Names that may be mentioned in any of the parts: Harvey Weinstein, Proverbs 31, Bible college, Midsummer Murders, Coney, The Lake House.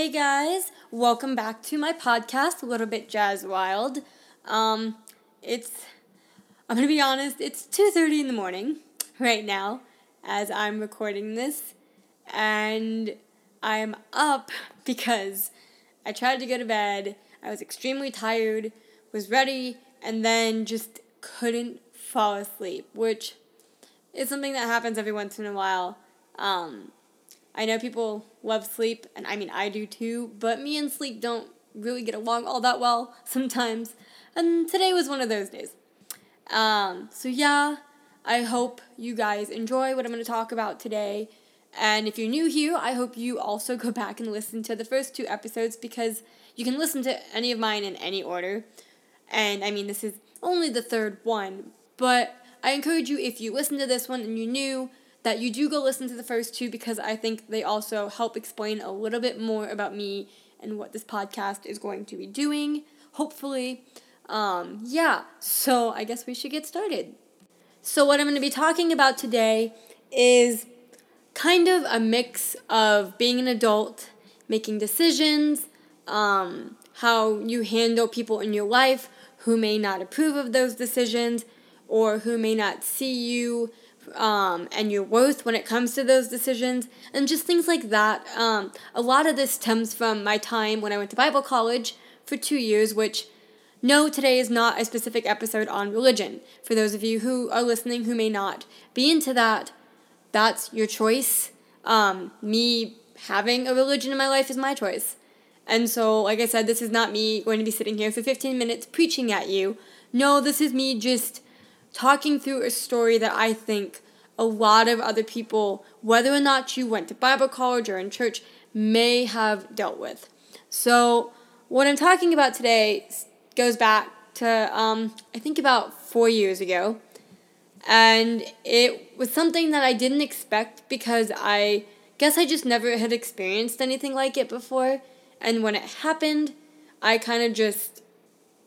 Hey guys, welcome back to my podcast, A Little Bit Jazz Wild. I'm going to be honest, it's 2:30 in the morning right now as I'm recording this. And I'm up because I tried to go to bed, I was extremely tired, was ready, and then just couldn't fall asleep, which is something that happens every once in a while. I know people love sleep, and I mean, I do too, but me and sleep don't really get along all that well sometimes, and today was one of those days. So I hope you guys enjoy what I'm going to talk about today, and if you're new here, I hope you also go back and listen to the first two episodes, because you can listen to any of mine in any order, and I mean, this is only the third one, but I encourage you, if you listen to this one and you're new, that you do go listen to the first two, because I think they also help explain a little bit more about me and what this podcast is going to be doing, hopefully. So I guess we should get started. So what I'm going to be talking about today is kind of a mix of being an adult, making decisions, how you handle people in your life who may not approve of those decisions or who may not see you and your worth when it comes to those decisions, and just things like that. A lot of this stems from my time when I went to Bible college for 2 years, which, no, today is not a specific episode on religion. For those of you who are listening who may not be into that, that's your choice. Me having a religion in my life is my choice. And so, like I said, this is not me going to be sitting here for 15 minutes preaching at you. No, this is me just talking through a story that I think a lot of other people, whether or not you went to Bible college or in church, may have dealt with. So what I'm talking about today goes back to, I think about 4 years ago. And it was something that I didn't expect, because I guess I just never had experienced anything like it before. And when it happened, I kind of just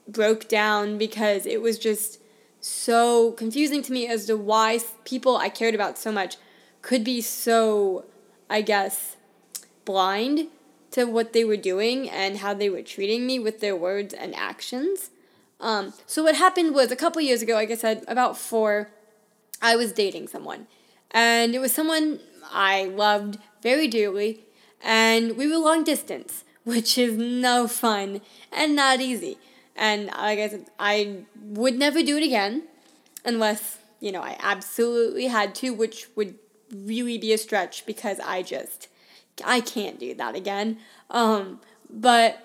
broke down, because it was just so confusing to me as to why people I cared about so much could be so, I guess, blind to what they were doing and how they were treating me with their words and actions. So what happened was, a couple years ago, like I said, about 4, I was dating someone. And it was someone I loved very dearly, and we were long distance, which is no fun and not easy. And like I said, I would never do it again unless, I absolutely had to, which would really be a stretch, because I can't do that again. But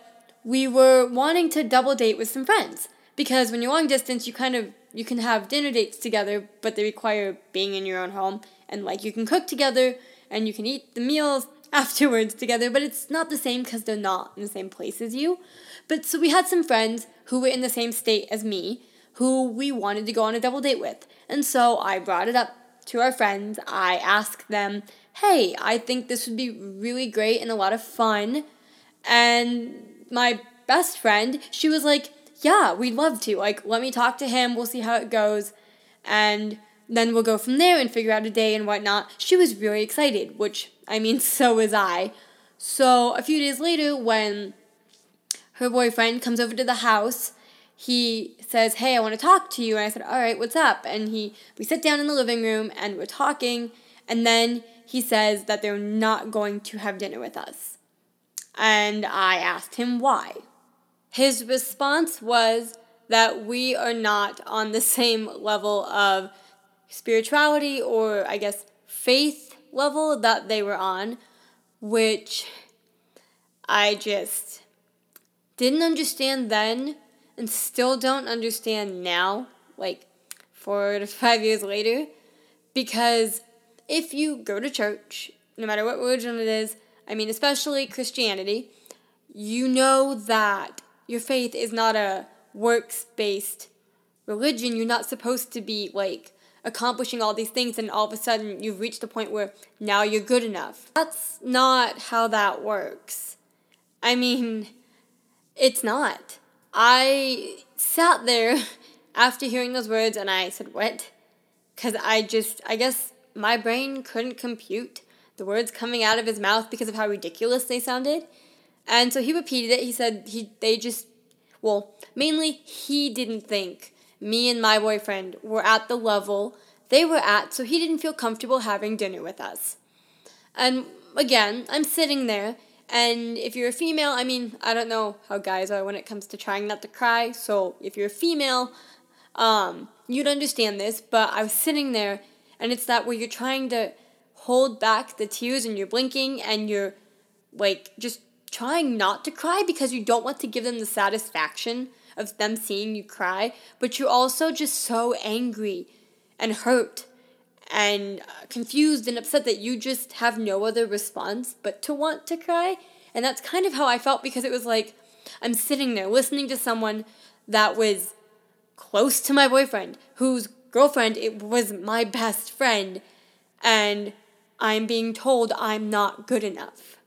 we were wanting to double date with some friends, because when you're long distance, you can have dinner dates together, but they require being in your own home, and you can cook together and you can eat the meals afterwards together, but it's not the same because they're not in the same place as you. But so we had some friends who were in the same state as me who we wanted to go on a double date with. And so I brought it up to our friends. I asked them, hey, I think this would be really great and a lot of fun. And my best friend, she was like, yeah, we'd love to. Let me talk to him. We'll see how it goes. And then we'll go from there and figure out a day and whatnot. She was really excited, which, so was I. So a few days later, when her boyfriend comes over to the house, he says, hey, I want to talk to you. And I said, all right, what's up? And we sit down in the living room and we're talking. And then he says that they're not going to have dinner with us. And I asked him why. His response was that we are not on the same level of spirituality, or I guess faith level, that they were on, which I just didn't understand then and still don't understand now, 4 to 5 years later, because if you go to church, no matter what religion it is, especially Christianity, you know that your faith is not a works-based religion. You're not supposed to be accomplishing all these things, and all of a sudden you've reached the point where now you're good enough. That's not how that works. It's not. I sat there after hearing those words and I said, what? Because I guess my brain couldn't compute the words coming out of his mouth because of how ridiculous they sounded. And so he repeated it. He said he didn't think me and my boyfriend were at the level they were at, so he didn't feel comfortable having dinner with us. And again, I'm sitting there, and if you're a female, I mean, I don't know how guys are when it comes to trying not to cry, so if you're a female, you'd understand this, but I was sitting there, and it's that where you're trying to hold back the tears, and you're blinking, and you're, like, just trying not to cry because you don't want to give them the satisfaction of them seeing you cry, but you're also just so angry and hurt and confused and upset that you just have no other response but to want to cry. And that's kind of how I felt, because it was like I'm sitting there listening to someone that was close to my boyfriend, whose girlfriend it was my best friend, and I'm being told I'm not good enough.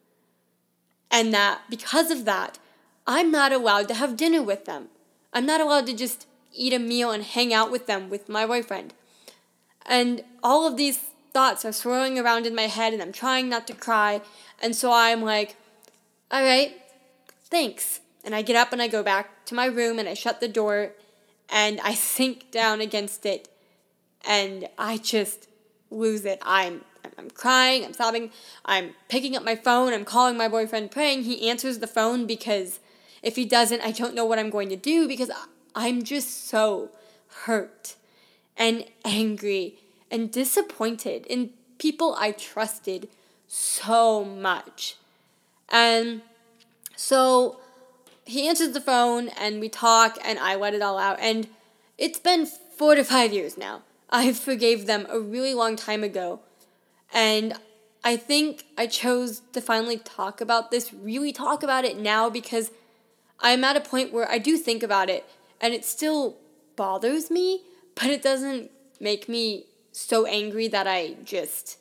And that because of that, I'm not allowed to have dinner with them. I'm not allowed to just eat a meal and hang out with them, with my boyfriend. And all of these thoughts are swirling around in my head, and I'm trying not to cry. And so I'm like, all right, thanks. And I get up and I go back to my room and I shut the door and I sink down against it. And I just lose it. I'm crying, I'm sobbing, I'm picking up my phone, I'm calling my boyfriend, praying he answers the phone, because if he doesn't, I don't know what I'm going to do, because I'm just so hurt and angry and disappointed in people I trusted so much. And so he answers the phone and we talk and I let it all out, and it's been 4 to 5 years now. I forgave them a really long time ago. And I think I chose to finally talk about this, really talk about it now, because I'm at a point where I do think about it and it still bothers me, but it doesn't make me so angry that I just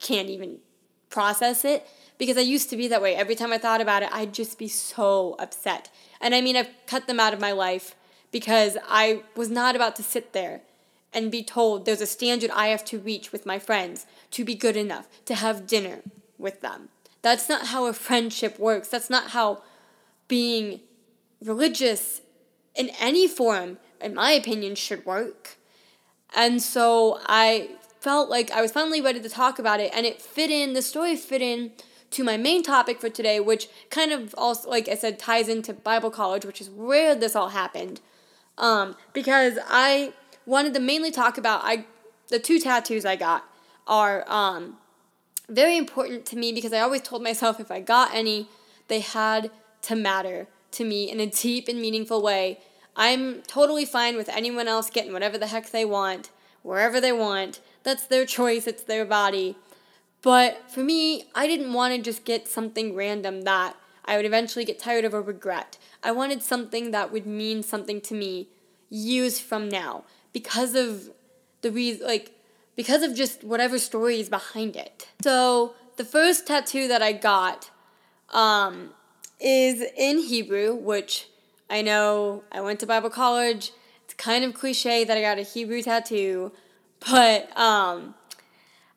can't even process it, because I used to be that way. Every time I thought about it, I'd just be so upset. And I mean, I've cut them out of my life because I was not about to sit there and be told there's a standard I have to reach with my friends to be good enough to have dinner with them. That's not how a friendship works. That's not how being religious in any form, in my opinion, should work. And so I felt like I was finally ready to talk about it, and it fit in, the story fit in to my main topic for today, which kind of also, like I said, ties into Bible college, which is where this all happened. Because I wanted to mainly talk about the two tattoos I got are very important to me, because I always told myself if I got any, they had to matter to me in a deep and meaningful way. I'm totally fine with anyone else getting whatever the heck they want, wherever they want. That's their choice. It's their body. But for me, I didn't want to just get something random that I would eventually get tired of or regret. I wanted something that would mean something to me years from now, because of the reason, because of just whatever story is behind it. So the first tattoo that I got is in Hebrew, which I know I went to Bible college. It's kind of cliche that I got a Hebrew tattoo, but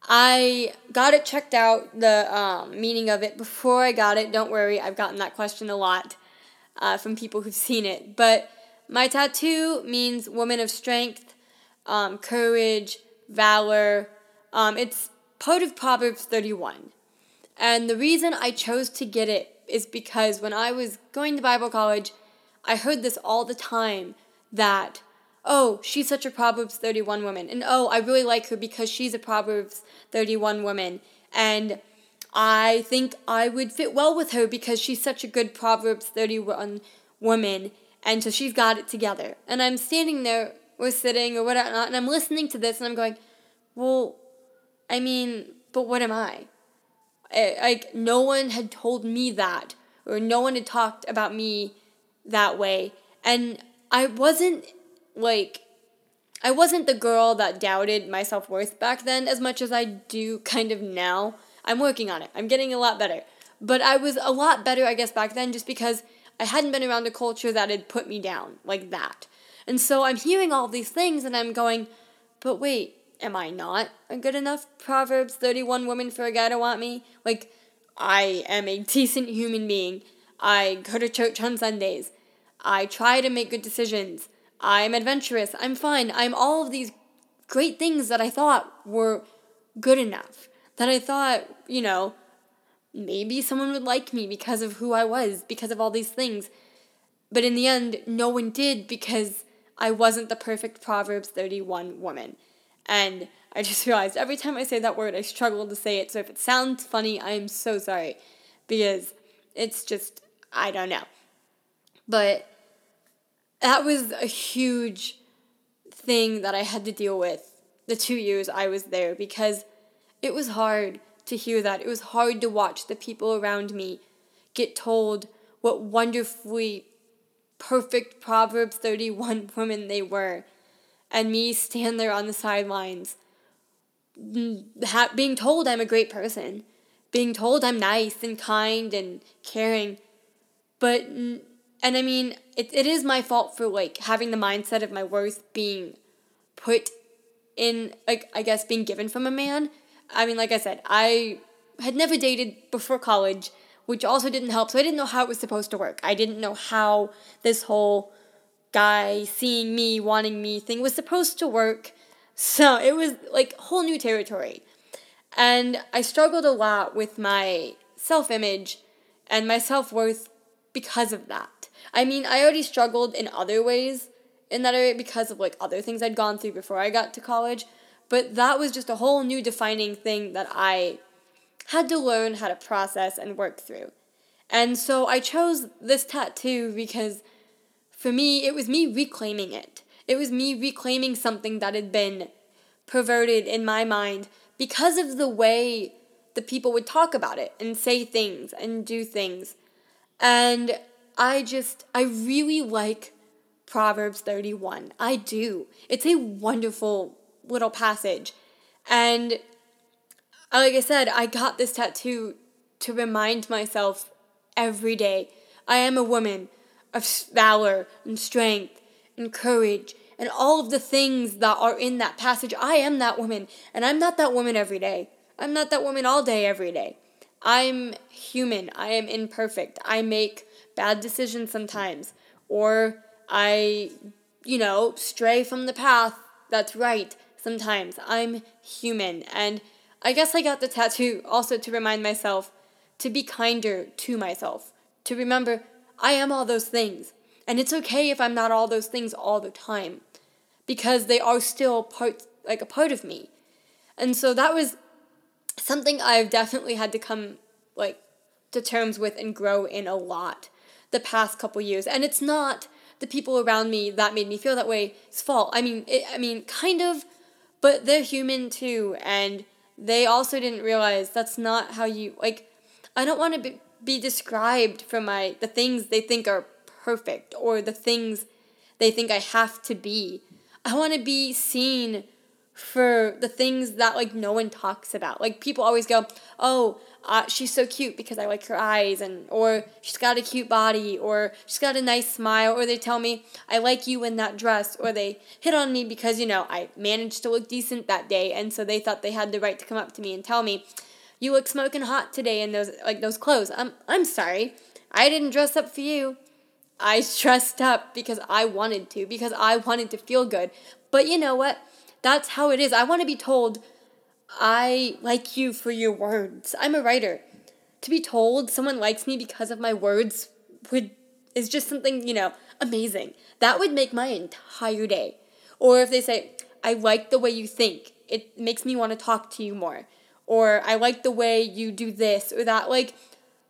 I got it checked out, the meaning of it, before I got it. Don't worry, I've gotten that question a lot from people who've seen it, but my tattoo means woman of strength, courage, valor. It's part of Proverbs 31. And the reason I chose to get it is because when I was going to Bible college, I heard this all the time, that, oh, she's such a Proverbs 31 woman. And oh, I really like her because she's a Proverbs 31 woman. And I think I would fit well with her because she's such a good Proverbs 31 woman. And so she's got it together. And I'm standing there, or sitting, or whatever, and I'm listening to this, and I'm going, well, I mean, but what am I? Like, no one had told me that, or no one had talked about me that way. And I wasn't the girl that doubted my self-worth back then as much as I do kind of now. I'm working on it. I'm getting a lot better. But I was a lot better, I guess, back then, just because I hadn't been around a culture that had put me down like that. And so I'm hearing all these things and I'm going, but wait, am I not a good enough Proverbs 31 woman for a guy to want me? Like, I am a decent human being. I go to church on Sundays. I try to make good decisions. I'm adventurous. I'm fun. I'm all of these great things that I thought were good enough. That I thought, you know, maybe someone would like me because of who I was, because of all these things. But in the end, no one did because I wasn't the perfect Proverbs 31 woman. And I just realized every time I say that word, I struggle to say it. So if it sounds funny, I am so sorry. Because it's just, I don't know. But that was a huge thing that I had to deal with the 2 years I was there, because it was hard to hear that. It was hard to watch the people around me get told what wonderfully perfect Proverbs 31 women they were, and me stand there on the sidelines being told I'm a great person, being told I'm nice and kind and caring. But, and I mean, it is my fault for, like, having the mindset of my worth being put in, like, I guess, being given from a man. I mean, like I said, I had never dated before college, which also didn't help, so I didn't know how it was supposed to work. I didn't know how this whole guy seeing me, wanting me thing was supposed to work. So it was, like, whole new territory. And I struggled a lot with my self-image and my self-worth because of that. I mean, I already struggled in other ways in that area because of, like, other things I'd gone through before I got to college. But that was just a whole new defining thing that I had to learn how to process and work through. And so I chose this tattoo because, for me, it was me reclaiming it. It was me reclaiming something that had been perverted in my mind because of the way the people would talk about it and say things and do things. And I really like Proverbs 31. I do. It's a wonderful little passage. And like I said, I got this tattoo to remind myself every day, I am a woman of valor and strength and courage and all of the things that are in that passage. I am that woman, and I'm not that woman every day. I'm not that woman all day, every day. I'm human. I am imperfect. I make bad decisions sometimes, or I, stray from the path that's right sometimes. I'm human, and I guess I got the tattoo also to remind myself to be kinder to myself, to remember I am all those things, and it's okay if I'm not all those things all the time, because they are still part of me. And so that was something I've definitely had to come, like, to terms with and grow in a lot the past couple years. And it's not the people around me that made me feel that way's fault. I mean, kind of, but they're human too, and they also didn't realize that's not how you, like, I don't want to be described for the things they think are perfect or the things they think I have to be. I want to be seen for the things that, like, no one talks about. Like, people always go, oh, she's so cute because I like her eyes, and or she's got a cute body, or she's got a nice smile, or they tell me I like you in that dress, or they hit on me because, I managed to look decent that day, and so they thought they had the right to come up to me and tell me, you look smoking hot today in those clothes. I'm sorry. I didn't dress up for you. I dressed up because I wanted to, feel good. But you know what? That's how it is. I want to be told I like you for your words. I'm a writer. To be told someone likes me because of my words is just something, amazing. That would make my entire day. Or if they say, I like the way you think. It makes me want to talk to you more. Or I like the way you do this or that. Like,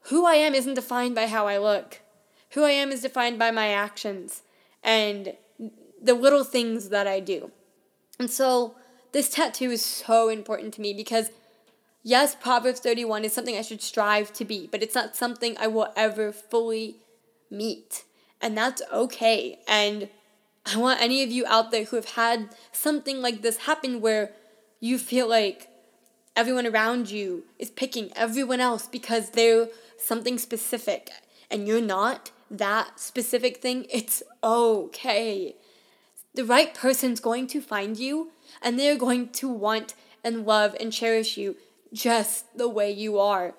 who I am isn't defined by how I look. Who I am is defined by my actions and the little things that I do. And so this tattoo is so important to me because, yes, Proverbs 31 is something I should strive to be, but it's not something I will ever fully meet. And that's okay. And I want any of you out there who have had something like this happen where you feel like everyone around you is picking everyone else because they're something specific and you're not that specific thing, it's okay. The right person's going to find you, and they're going to want and love and cherish you just the way you are.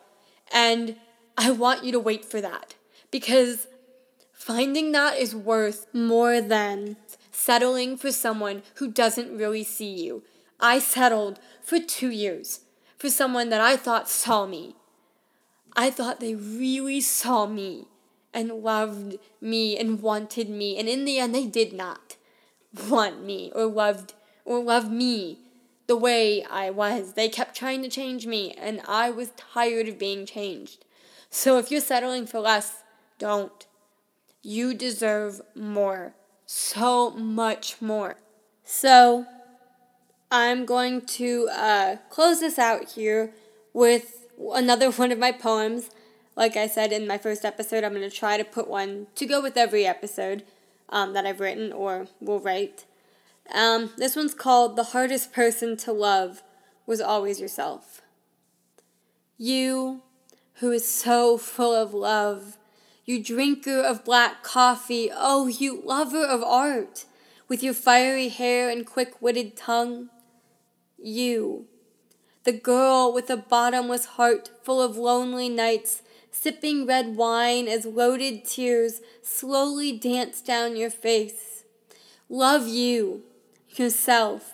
And I want you to wait for that, because finding that is worth more than settling for someone who doesn't really see you. I settled for 2 years for someone that I thought saw me. I thought they really saw me and loved me and wanted me. And in the end, they did not want me or love me the way I was. They kept trying to change me, and I was tired of being changed. So if you're settling for less, don't. You deserve more. So much more. So I'm going to close this out here with another one of my poems. Like I said in my first episode, I'm going to try to put one to go with every episode that I've written or will write. This one's called "The Hardest Person to Love Was Always Yourself." You, who is so full of love, you drinker of black coffee, oh, you lover of art, with your fiery hair and quick-witted tongue. You, the girl with a bottomless heart full of lonely nights, sipping red wine as loaded tears slowly dance down your face. Love you, yourself,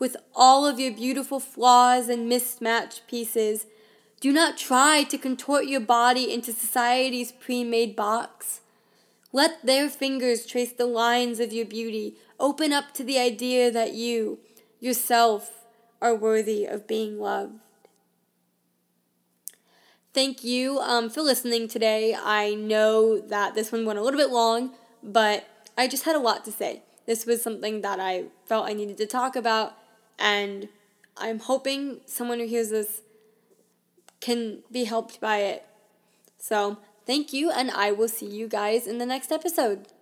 with all of your beautiful flaws and mismatched pieces. Do not try to contort your body into society's pre-made box. Let their fingers trace the lines of your beauty. Open up to the idea that you, yourself, are worthy of being loved. Thank you for listening today. I know that this one went a little bit long, but I just had a lot to say. This was something that I felt I needed to talk about, and I'm hoping someone who hears this can be helped by it. So, thank you, and I will see you guys in the next episode.